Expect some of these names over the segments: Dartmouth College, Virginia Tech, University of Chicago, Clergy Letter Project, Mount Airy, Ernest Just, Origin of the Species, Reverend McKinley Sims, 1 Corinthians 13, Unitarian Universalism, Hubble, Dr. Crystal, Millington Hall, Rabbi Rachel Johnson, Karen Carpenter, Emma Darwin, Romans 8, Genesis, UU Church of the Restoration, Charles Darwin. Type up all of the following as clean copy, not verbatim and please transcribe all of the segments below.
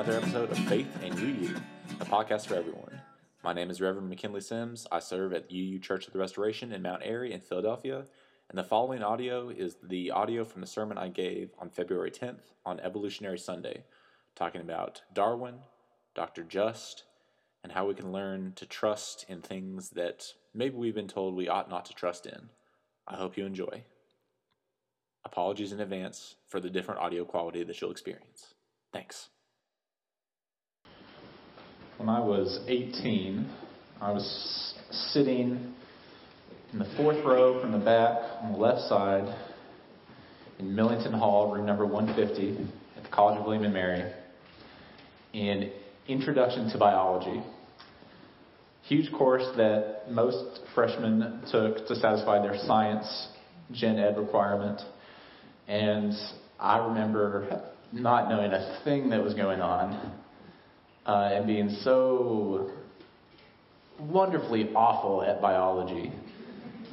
another episode of Faith and UU, a podcast for everyone. My name is Reverend McKinley Sims. I serve at UU Church of the Restoration in Mount Airy in Philadelphia, and the following audio is the audio from the sermon I gave on February 10th on Evolutionary Sunday, talking about Darwin, Dr. Just, and how we can learn to trust in things that maybe we've been told we ought not to trust in. I hope you enjoy. Apologies in advance for the different audio quality that you'll experience. Thanks. When I was 18, I was sitting in the fourth row from the back on the left side in Millington Hall, room number 150 at the College of William & Mary, in Introduction to Biology. Huge course that most freshmen took to satisfy their science gen ed requirement. And I remember not knowing a thing that was going on and being so wonderfully awful at biology.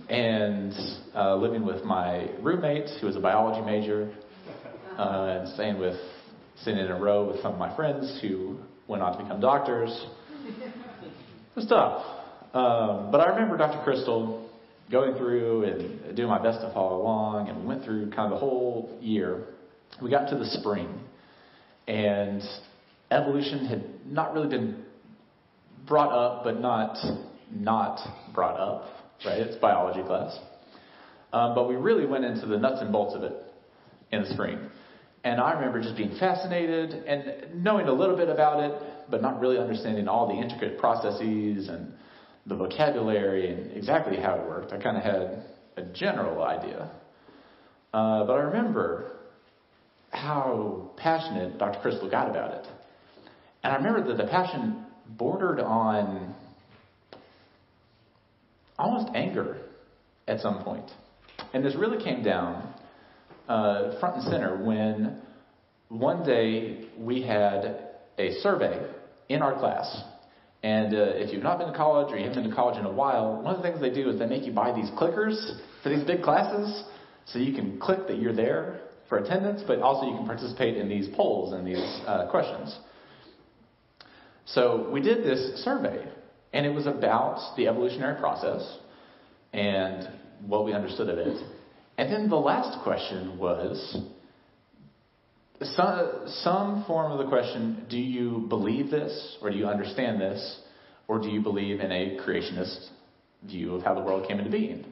And living with my roommate, who was a biology major, and sitting in a row with some of my friends who went on to become doctors. It was tough. But I remember Dr. Crystal going through and doing my best to follow along, and we went through kind of the whole year. We got to the spring, and evolution had not really been brought up, but not brought up, right? It's biology class. But we really went into the nuts and bolts of it in the spring. And I remember just being fascinated and knowing a little bit about it, but not really understanding all the intricate processes and the vocabulary and exactly how it worked. I kind of had a general idea. But I remember how passionate Dr. Crystal got about it. And I remember that the passion bordered on almost anger at some point. And this really came down front and center when one day we had a survey in our class. And if you've not been to college or you haven't been to college in a while, one of the things they do is they make you buy these clickers for these big classes so you can click that you're there for attendance, but also you can participate in these polls and these questions. So we did this survey, and it was about the evolutionary process and what we understood of it. And then the last question was some form of the question: do you believe this, or do you understand this, or do you believe in a creationist view of how the world came into being?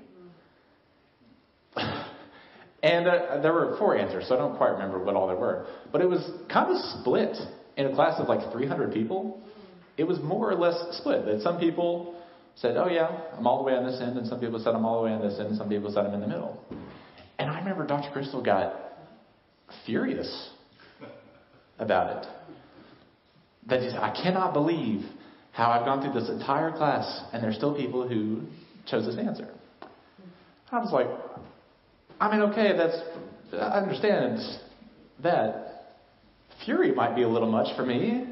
And there were four answers, so I don't quite remember what all there were. But it was kind of split in a class of like 300 people. It was more or less split. That some people said, oh yeah, I'm all the way on this end, and some people said I'm all the way on this end, and some people said I'm in the middle. And I remember Dr. Crystal got furious about it. That is, I cannot believe how I've gone through this entire class and there's still people who chose this answer. I was like, I mean, okay, I understand that fury might be a little much for me,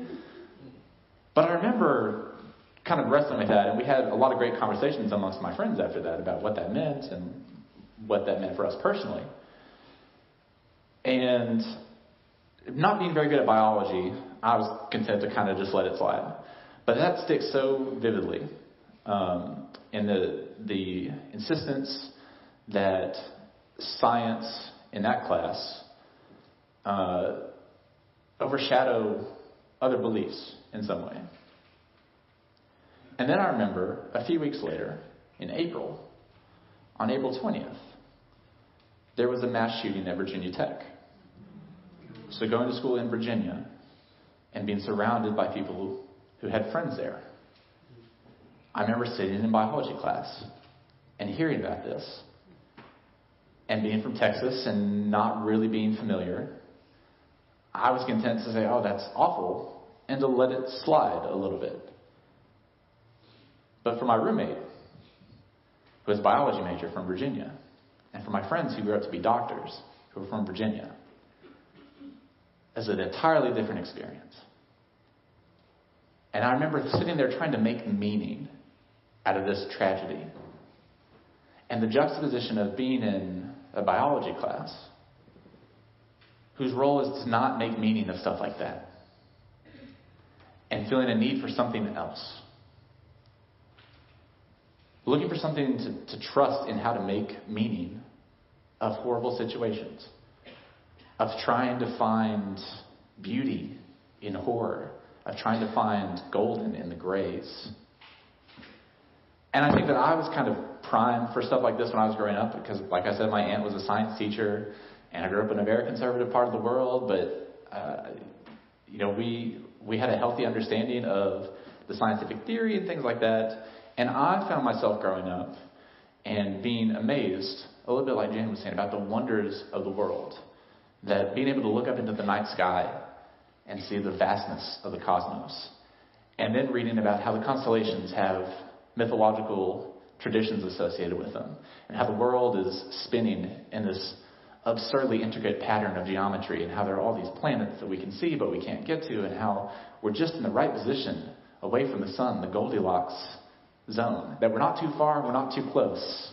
but I remember kind of wrestling with that, and we had a lot of great conversations amongst my friends after that about what that meant and what that meant for us personally. And not being very good at biology, I was content to kind of just let it slide. But that sticks so vividly, and the insistence that science in that class overshadow other beliefs in some way. And then I remember a few weeks later, in April, on April 20th, there was a mass shooting at Virginia Tech. So going to school in Virginia and being surrounded by people who had friends there. I remember sitting in biology class and hearing about this, and being from Texas and not really being familiar. I was content to say, oh, that's awful, and to let it slide a little bit. But for my roommate, who was a biology major from Virginia, and for my friends who grew up to be doctors, who were from Virginia, as an entirely different experience. And I remember sitting there trying to make meaning out of this tragedy. And the juxtaposition of being in a biology class, whose role is to not make meaning of stuff like that, and feeling a need for something else. Looking for something to trust in how to make meaning of horrible situations, of trying to find beauty in horror, of trying to find golden in the grays. And I think that I was kind of primed for stuff like this when I was growing up because, like I said, my aunt was a science teacher and I grew up in a very conservative part of the world, but we had a healthy understanding of the scientific theory and things like that. And I found myself growing up and being amazed, a little bit like Jan was saying, about the wonders of the world. That being able to look up into the night sky and see the vastness of the cosmos. And then reading about how the constellations have mythological traditions associated with them. And how the world is spinning in this absurdly intricate pattern of geometry. And how there are all these planets that we can see but we can't get to. And how we're just in the right position away from the sun, the Goldilocks zone, that we're not too far, we're not too close.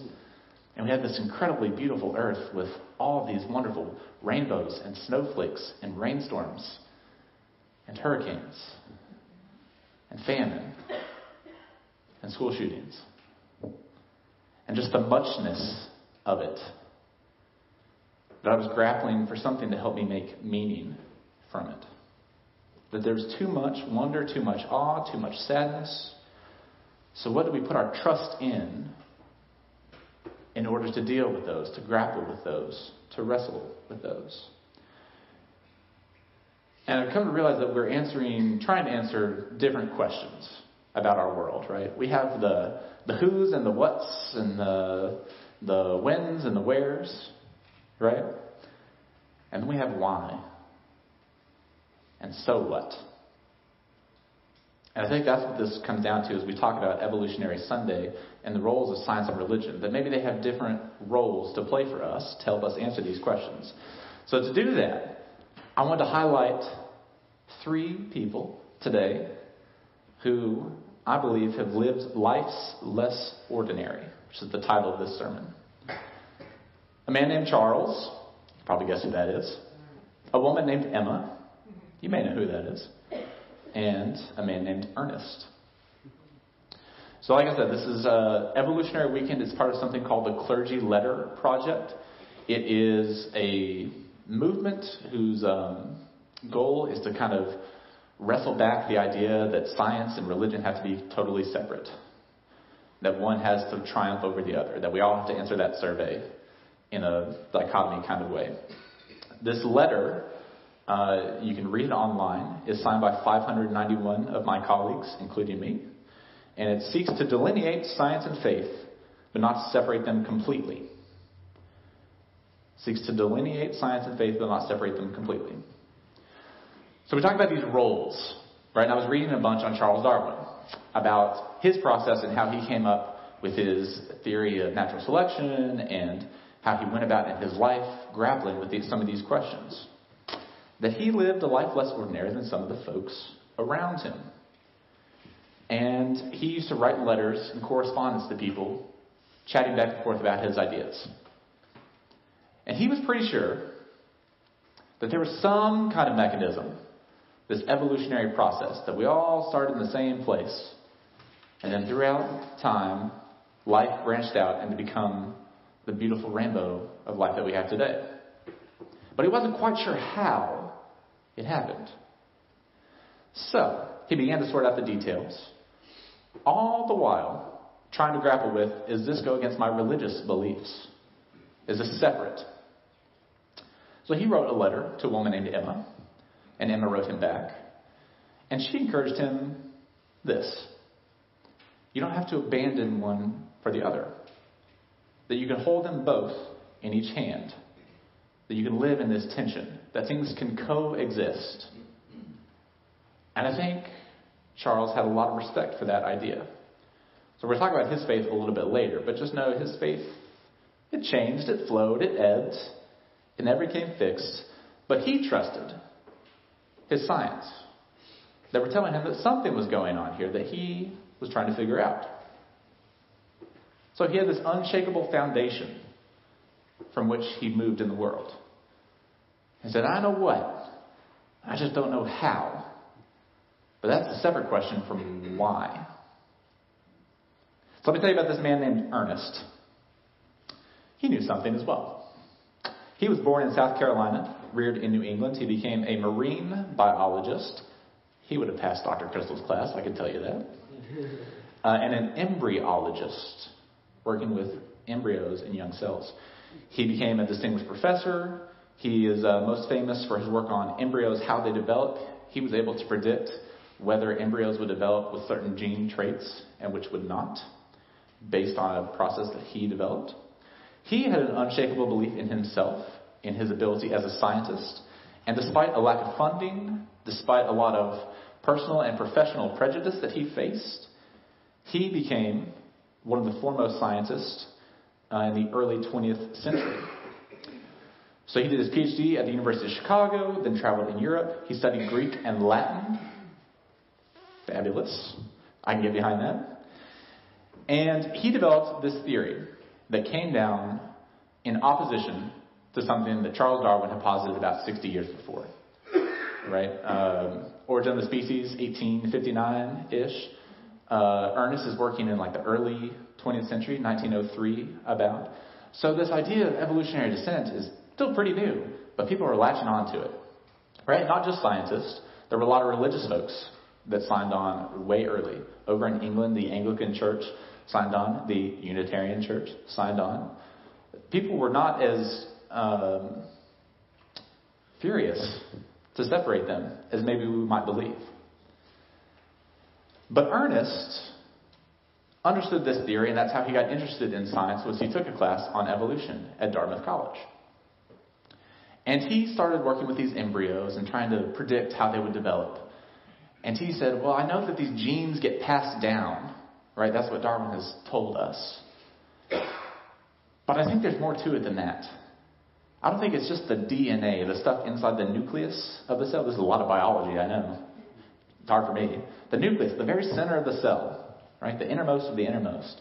And we have this incredibly beautiful earth with all these wonderful rainbows and snowflakes and rainstorms and hurricanes and famine and school shootings and just the muchness of it. But I was grappling for something to help me make meaning from it. That there's too much wonder, too much awe, too much sadness. So what do we put our trust in order to deal with those, to grapple with those, to wrestle with those? And I've come to realize that we're trying to answer different questions about our world, right? We have the who's and the what's and the when's and the where's, right? And then we have why. And so what? And I think that's what this comes down to as we talk about Evolutionary Sunday and the roles of science and religion, that maybe they have different roles to play for us to help us answer these questions. So to do that, I want to highlight three people today who I believe have lived lives less ordinary, which is the title of this sermon. A man named Charles, you can probably guess who that is. A woman named Emma, you may know who that is. And a man named Ernest. So like I said, this is Evolutionary Weekend. It's part of something called the Clergy Letter Project. It is a movement whose goal is to kind of wrestle back the idea that science and religion have to be totally separate. That one has to triumph over the other. That we all have to answer that survey in a dichotomy kind of way. This letter, you can read it online. It's signed by 591 of my colleagues, including me. And it seeks to delineate science and faith, but not to separate them completely. It seeks to delineate science and faith, but not separate them completely. So we talk about these roles, right? And I was reading a bunch on Charles Darwin about his process and how he came up with his theory of natural selection and how he went about in his life grappling with some of these questions. That he lived a life less ordinary than some of the folks around him. And he used to write letters and correspondence to people, chatting back and forth about his ideas. And he was pretty sure that there was some kind of mechanism, this evolutionary process, that we all started in the same place. And then throughout time, life branched out and to become the beautiful rainbow of life that we have today. But he wasn't quite sure how it happened. So he began to sort out the details, all the while trying to grapple with, is this go against my religious beliefs? Is this separate? So he wrote a letter to a woman named Emma, and Emma wrote him back, and she encouraged him this: you don't have to abandon one for the other, that you can hold them both in each hand, that you can live in this tension, that things can coexist. And I think Charles had a lot of respect for that idea. So we're talking about his faith a little bit later, but just know his faith, it changed, it flowed, it ebbed, it never became fixed. But he trusted his science. They were telling him that something was going on here that he was trying to figure out. So he had this unshakable foundation from which he moved in the world. He said, I know what, I just don't know how. But that's a separate question from why. So let me tell you about this man named Ernest. He knew something as well. He was born in South Carolina, reared in New England. He became a marine biologist. He would have passed Dr. Crystal's class, I can tell you that. And an embryologist, working with embryos and young cells. He became a distinguished professor. He is most famous for his work on embryos, how they develop. He was able to predict whether embryos would develop with certain gene traits and which would not, based on a process that he developed. He had an unshakable belief in himself, in his ability as a scientist, and despite a lack of funding, despite a lot of personal and professional prejudice that he faced, he became one of the foremost scientists in the early 20th century. So he did his PhD at the University of Chicago, then traveled in Europe. He studied Greek and Latin. Fabulous. I can get behind that. And he developed this theory that came down in opposition to something that Charles Darwin had posited about 60 years before. Right? Origin of the Species, 1859-ish. Ernest is working in like the early 20th century, 1903 about. So this idea of evolutionary descent is still pretty new, but people are latching on to it. Right? Not just scientists. There were a lot of religious folks that signed on way early. Over in England, the Anglican Church signed on. The Unitarian Church signed on. People were not as furious to separate them as maybe we might believe. But Ernest understood this theory, and that's how he got interested in science, was he took a class on evolution at Dartmouth College. And he started working with these embryos and trying to predict how they would develop. And he said, well, I know that these genes get passed down, right? That's what Darwin has told us. But I think there's more to it than that. I don't think it's just the DNA, the stuff inside the nucleus of the cell. This is a lot of biology, I know. It's hard for me. The nucleus, the very center of the cell, right? The innermost of the innermost.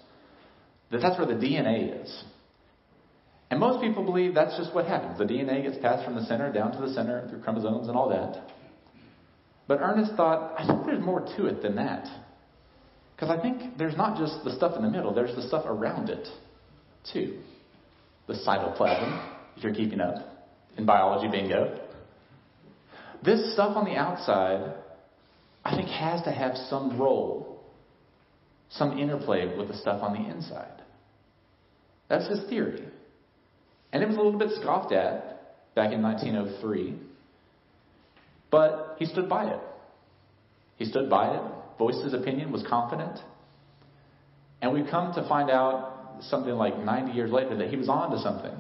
That's where the DNA is. And most people believe that's just what happens. The DNA gets passed from the center down to the center through chromosomes and all that. But Ernest thought, I think there's more to it than that. Because I think there's not just the stuff in the middle, there's the stuff around it, too. The cytoplasm, if you're keeping up, in biology, bingo. This stuff on the outside, I think, has to have some role, some interplay with the stuff on the inside. That's his theory. And it was a little bit scoffed at back in 1903. But he stood by it. He stood by it, voiced his opinion, was confident. And we've come to find out something like 90 years later that he was on to something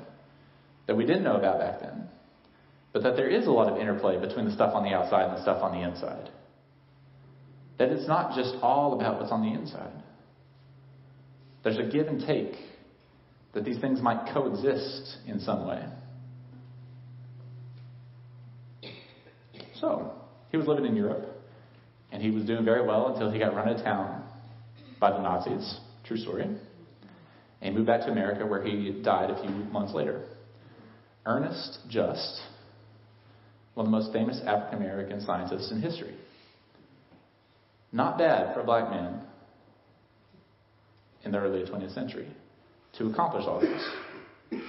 that we didn't know about back then. But that there is a lot of interplay between the stuff on the outside and the stuff on the inside. That it's not just all about what's on the inside. There's a give and take. That these things might coexist in some way. So, he was living in Europe, and he was doing very well until he got run out of town by the Nazis. True story. And he moved back to America, where he died a few months later. Ernest Just, one of the most famous African-American scientists in history. Not bad for a black man in the early 20th century to accomplish all this.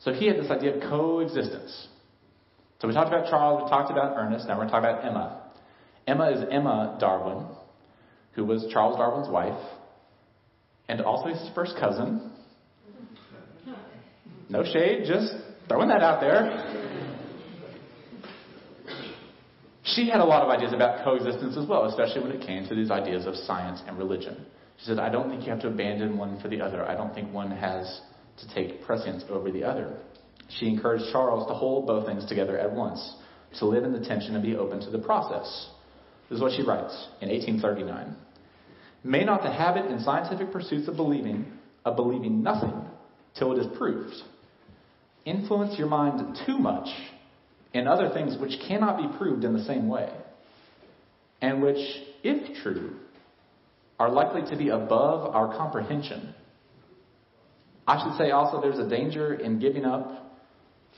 So he had this idea of coexistence. So we talked about Charles, we talked about Ernest, now we're going to talk about Emma. Emma is Emma Darwin, who was Charles Darwin's wife, and also his first cousin. No shade, just throwing that out there. She had a lot of ideas about coexistence as well, especially when it came to these ideas of science and religion. She said, I don't think you have to abandon one for the other. I don't think one has to take precedence over the other. She encouraged Charles to hold both things together at once, to live in the tension and be open to the process. This is what she writes in 1839. May not the habit in scientific pursuits of believing nothing till it is proved, influence your mind too much in other things which cannot be proved in the same way, and which, if true, are likely to be above our comprehension. I should say also there's a danger in giving up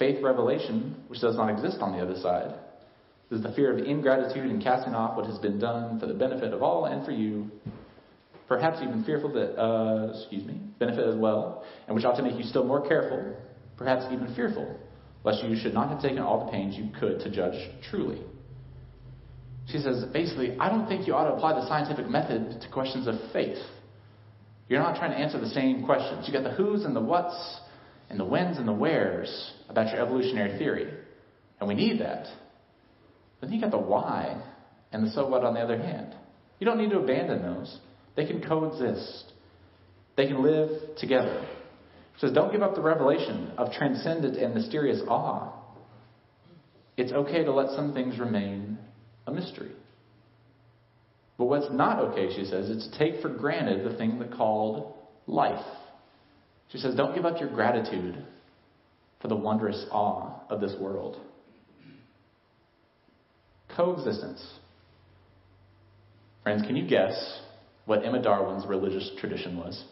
faith revelation, which does not exist on the other side, is the fear of ingratitude and casting off what has been done for the benefit of all and for you, perhaps even fearful that, benefit as well, and which ought to make you still more careful, perhaps even fearful, lest you should not have taken all the pains you could to judge truly. She says, basically, I don't think you ought to apply the scientific method to questions of faith. You're not trying to answer the same questions. You got the who's and the what's and the when's and the where's about your evolutionary theory, and we need that. But then you got the why and the so what on the other hand. You don't need to abandon those. They can coexist. They can live together. It says, don't give up the revelation of transcendent and mysterious awe. It's okay to let some things remain a mystery. But what's not okay, she says, is to take for granted the thing that called life. She says, don't give up your gratitude for the wondrous awe of this world. Coexistence. Friends, can you guess what Emma Darwin's religious tradition was?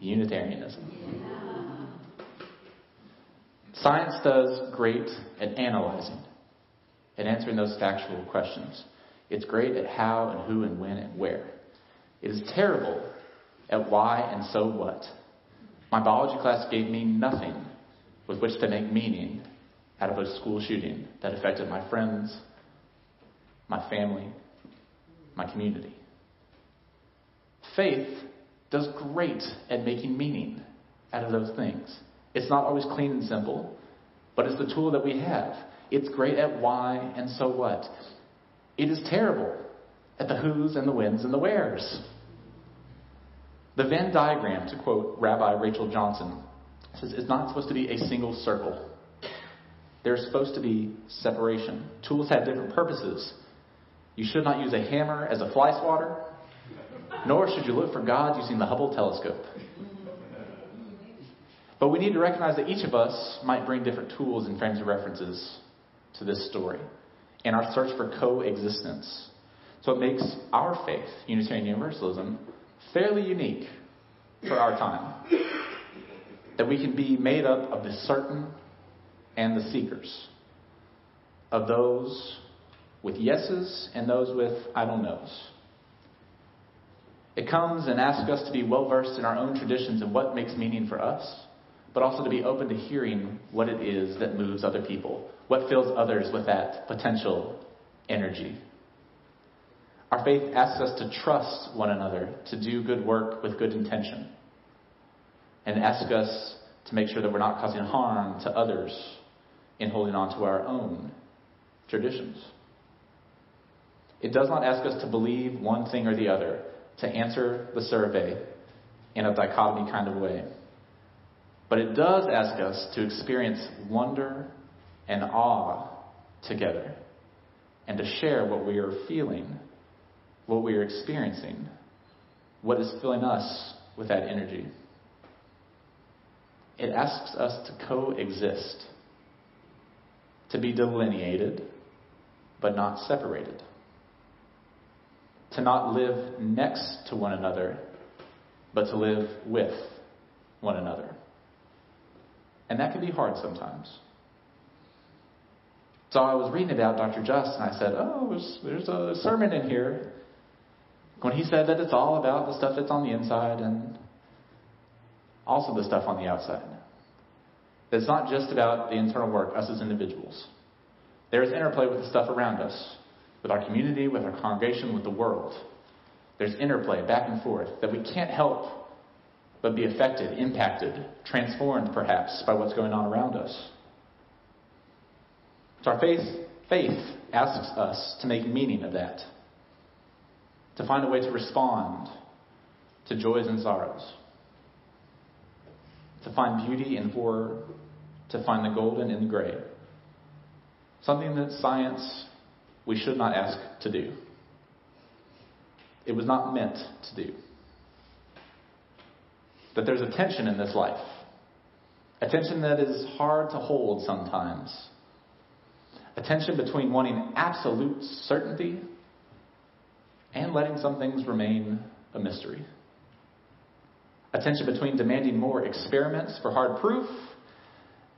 Unitarianism. Yeah. Science does great at analyzing and answering those factual questions. It's great at how and who and when and where. It is terrible at why and so what. My biology class gave me nothing with which to make meaning out of a school shooting that affected my friends, my family, my community. Faith does great at making meaning out of those things. It's not always clean and simple, but it's the tool that we have. It's great at why and so what. It is terrible at the who's and the when's and the where's. The Venn diagram, to quote Rabbi Rachel Johnson, says it's not supposed to be a single circle. There's supposed to be separation. Tools have different purposes. You should not use a hammer as a fly swatter, nor should you look for God using the Hubble telescope. But we need to recognize that each of us might bring different tools and frames of references to this story and our search for coexistence. So it makes our faith, Unitarian Universalism, fairly unique for our time. That we can be made up of the certain and the seekers, of those with yeses and those with I don't knows. It comes and asks us to be well-versed in our own traditions and what makes meaning for us, but also to be open to hearing what it is that moves other people, what fills others with that potential energy. Our faith asks us to trust one another, to do good work with good intention, and asks us to make sure that we're not causing harm to others in holding on to our own traditions. It does not ask us to believe one thing or the other, to answer the survey in a dichotomy kind of way. But it does ask us to experience wonder and awe together and to share what we are feeling, what we are experiencing, what is filling us with that energy. It asks us to coexist, to be delineated but not separated, to not live next to one another, but to live with one another. And that can be hard sometimes. So I was reading about Dr. Just, and I said, oh, there's a sermon in here when he said that it's all about the stuff that's on the inside and also the stuff on the outside. That it's not just about the internal work, us as individuals. There is interplay with the stuff around us, with our community, with our congregation, with the world. There's interplay back and forth that we can't help but be affected, impacted, transformed perhaps by what's going on around us. So our faith asks us to make meaning of that, to find a way to respond to joys and sorrows, to find beauty in horror, to find the golden in the gray. Something that science we should not ask to do. It was not meant to do. That there's a tension in this life, a tension that is hard to hold sometimes, a tension between wanting absolute certainty and letting some things remain a mystery, a tension between demanding more experiments for hard proof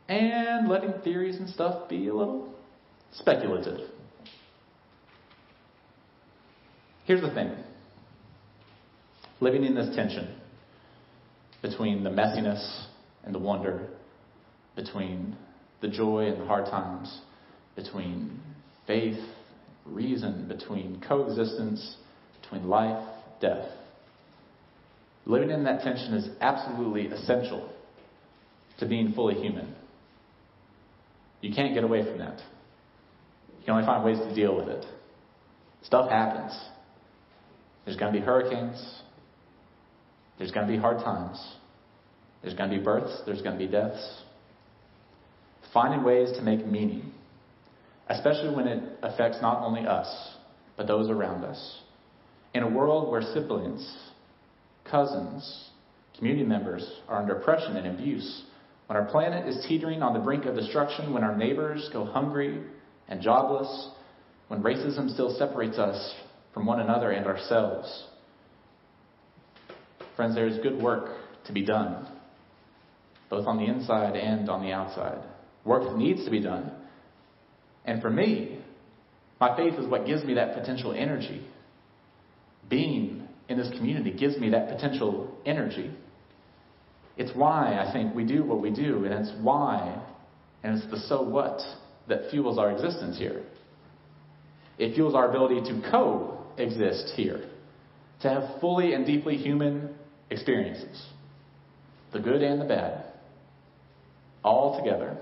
and letting theories and stuff be a little speculative. Here's the thing. Living in this tension between the messiness and the wonder, between the joy and the hard times, between faith, reason, between coexistence, between life, death. Living in that tension is absolutely essential to being fully human. You can't get away from that. You can only find ways to deal with it. Stuff happens. There's going to be hurricanes. There's going to be hard times. There's going to be births. There's going to be deaths. Finding ways to make meaning, especially when it affects not only us, but those around us. In a world where siblings, cousins, community members are under oppression and abuse, when our planet is teetering on the brink of destruction, when our neighbors go hungry and jobless, when racism still separates us from one another and ourselves. Friends, there is good work to be done, both on the inside and on the outside. Work that needs to be done. And for me, my faith is what gives me that potential energy. Being in this community gives me that potential energy. It's why I think we do what we do, and it's why, and it's the so what that fuels our existence here. It fuels our ability to coexist here, to have fully and deeply human experiences, the good and the bad, all together.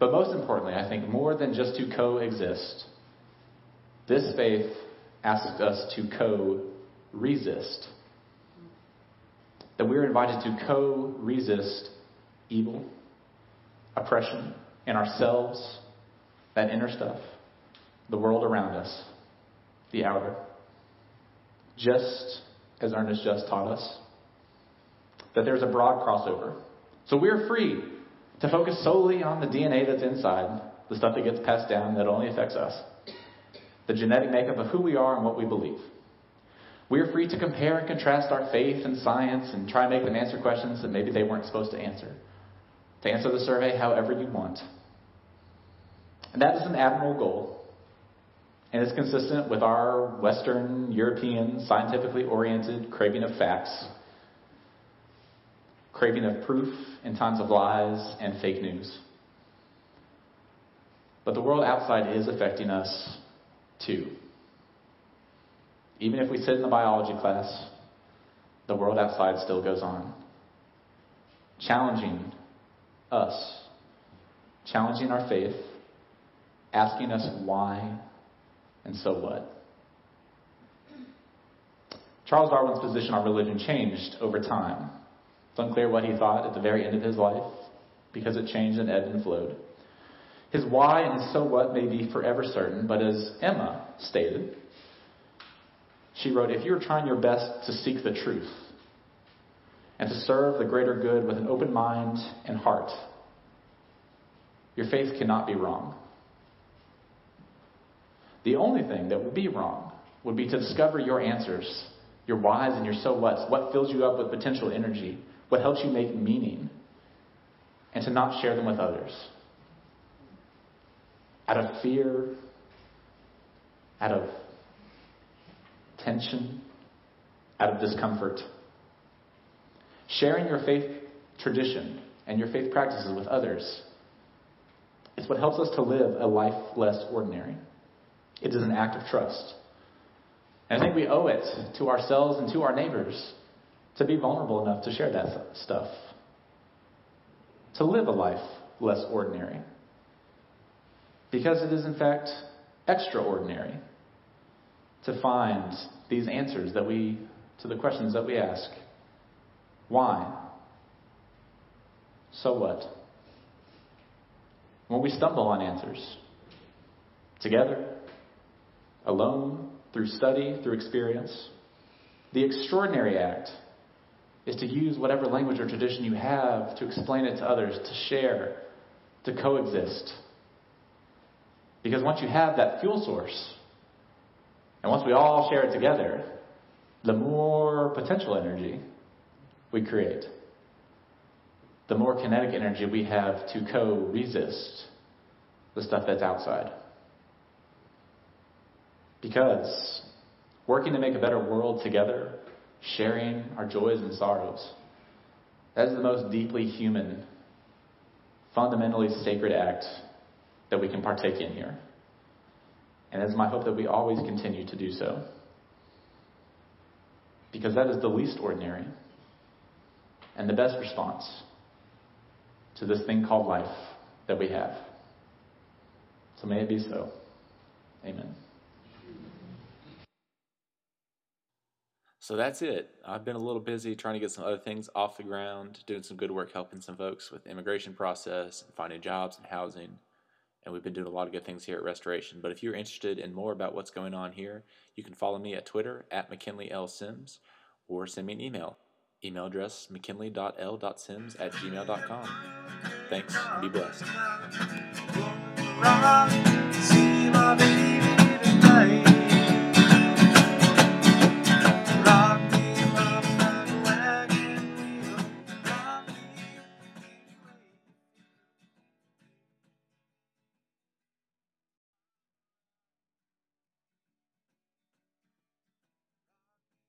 But most importantly, I think more than just to coexist, this faith asks us to co-resist. That we're invited to co-resist evil, oppression in ourselves, that inner stuff, the world around us, the outer. Just as Ernest Just taught us, that there's a broad crossover. So we're free to focus solely on the DNA that's inside, the stuff that gets passed down that only affects us, the genetic makeup of who we are and what we believe. We are free to compare and contrast our faith and science and try and make them answer questions that maybe they weren't supposed to answer. To answer the survey however you want. And that is an admirable goal. And it's consistent with our Western, European, scientifically oriented craving of facts. Craving of proof in times of lies and fake news. But the world outside is affecting us too. Even if we sit in the biology class, the world outside still goes on. Challenging us. Challenging our faith. Asking us why and so what. Charles Darwin's position on religion changed over time. It's unclear what he thought at the very end of his life because it changed and ebbed and flowed. His why and his so what may be forever certain, but as Emma stated, she wrote, if you're trying your best to seek the truth and to serve the greater good with an open mind and heart, your faith cannot be wrong. The only thing that would be wrong would be to discover your answers, your whys and your so whats, what fills you up with potential energy, what helps you make meaning, and to not share them with others. Out of fear, out of tension, out of discomfort. Sharing your faith tradition and your faith practices with others is what helps us to live a life less ordinary. It is an act of trust. And I think we owe it to ourselves and to our neighbors to be vulnerable enough to share that stuff, to live a life less ordinary, because it is in fact extraordinary to find these answers that we to the questions that we ask. Why? So what? When we stumble on answers, together, alone, through study, through experience, the extraordinary act is to use whatever language or tradition you have to explain it to others, to share, to coexist. Because once you have that fuel source, and once we all share it together, the more potential energy we create, the more kinetic energy we have to co-resist, the stuff that's outside. Because working to make a better world together, sharing our joys and sorrows, that is the most deeply human, fundamentally sacred act that we can partake in here. And it's my hope that we always continue to do so. Because that is the least ordinary and the best response to this thing called life that we have. So may it be so. Amen. So that's it. I've been a little busy trying to get some other things off the ground, doing some good work helping some folks with the immigration process, and finding jobs and housing. And we've been doing a lot of good things here at Restoration. But if you're interested in more about what's going on here, you can follow me at Twitter, @McKinleyLSims, or send me an email. Email address, mckinley.l.sims@gmail.com. Thanks, and be blessed.